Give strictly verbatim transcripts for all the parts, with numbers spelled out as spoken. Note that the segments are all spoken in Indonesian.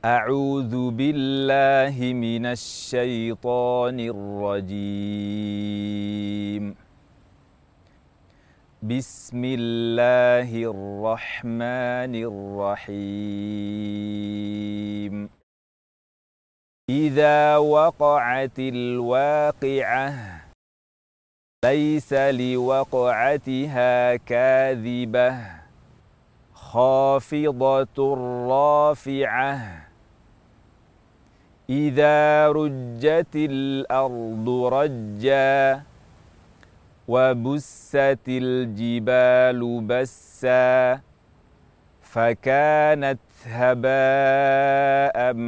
A'udzu billahi minasy syaithanir rajim. Bismillahirrahmanirrahim. Idza waqa'atil waqi'ah laisa liwaqa'atiha kadhibah khafidatur rafi'ah. Idza rujjatil ardu rajja wa bussatil jibalu bassa fakanat haba'an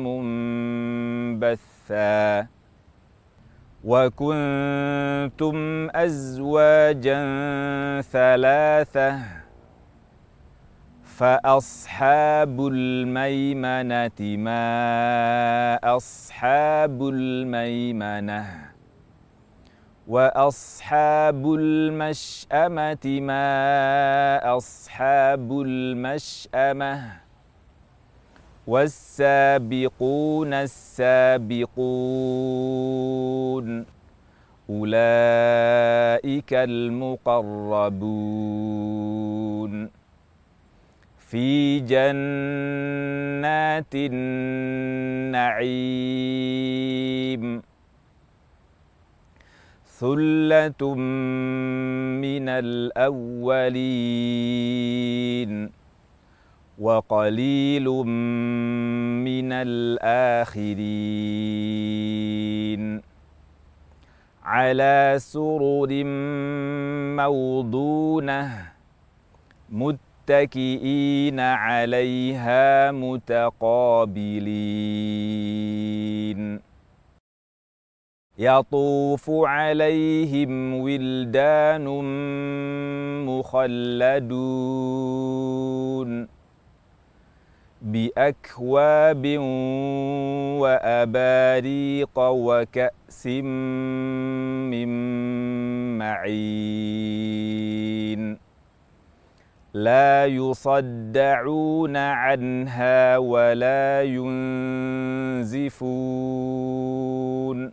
munbatha wa kuntum azwajan thalathah. Fa'ashabul maimanati ma ashabul maimanah, wa ashabul mash'amati ma ashabul mash'amah, was-sabiquna as-sabiqun ulaika al-muqarrabun fi jannatin na'im. Thullatun minal awwalin wa qalilun minal akhirin. Ala sururin mawdunah mut muttaki'ina 'alayha mutaqabilin. Yatufu 'alayhim wildanun mukhalladun biakwabin wa abariqa wa ka'sim min ma'in. La yusadda'una anha wa la yunzifun.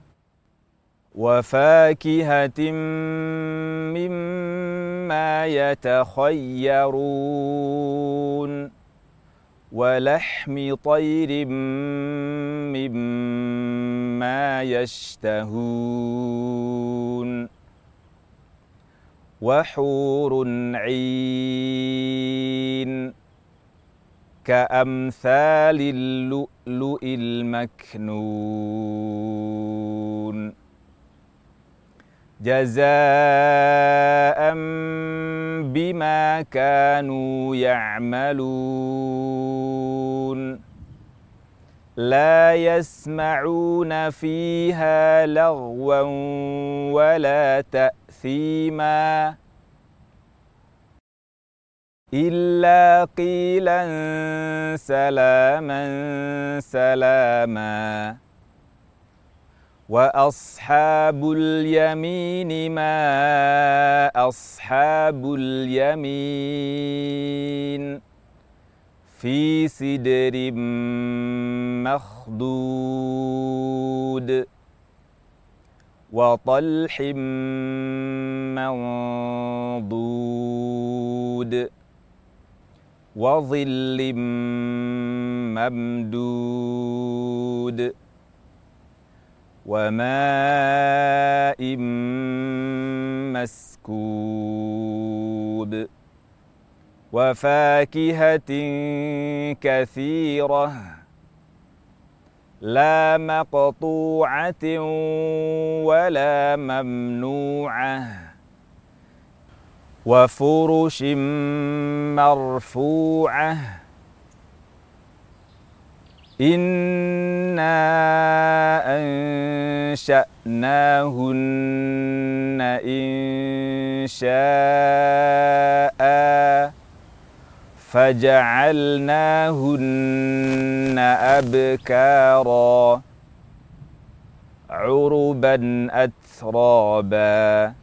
Wa fakihatin mimma yatakhayyarun. Wa lahmi tayrin mimma yashtahun. Wa hurun 'ain ka'amthalil lu'lu'il maknun. Jazaa'an bima kanu ya'malun. La yasma'una fiha lagwan wa la ta'thima illa qilan salaman salama. Wa ashabul yamini ma ashabul yamin. Fi sidrin makhdud wa talhim mandud wa dhillim mamdud wa ma'in maskub. Wa fakihatin kathirah la maqtu'atin wa la mamnu'ah. Wa furushin marfu'ah. Inna ansha'nahunna insha'a faja'alnahunna abkara 'uruban atraba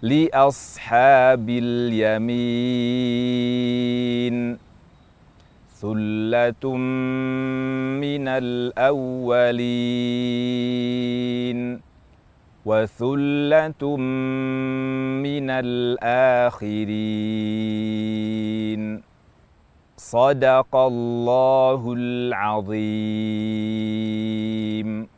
li ashabil yamin. ثُلَّةٌ مِّنَ الْأَوَّلِينَ وَثُلَّةٌ مِّنَ الْآخِرِينَ صَدَقَ اللَّهُ الْعَظِيمُ.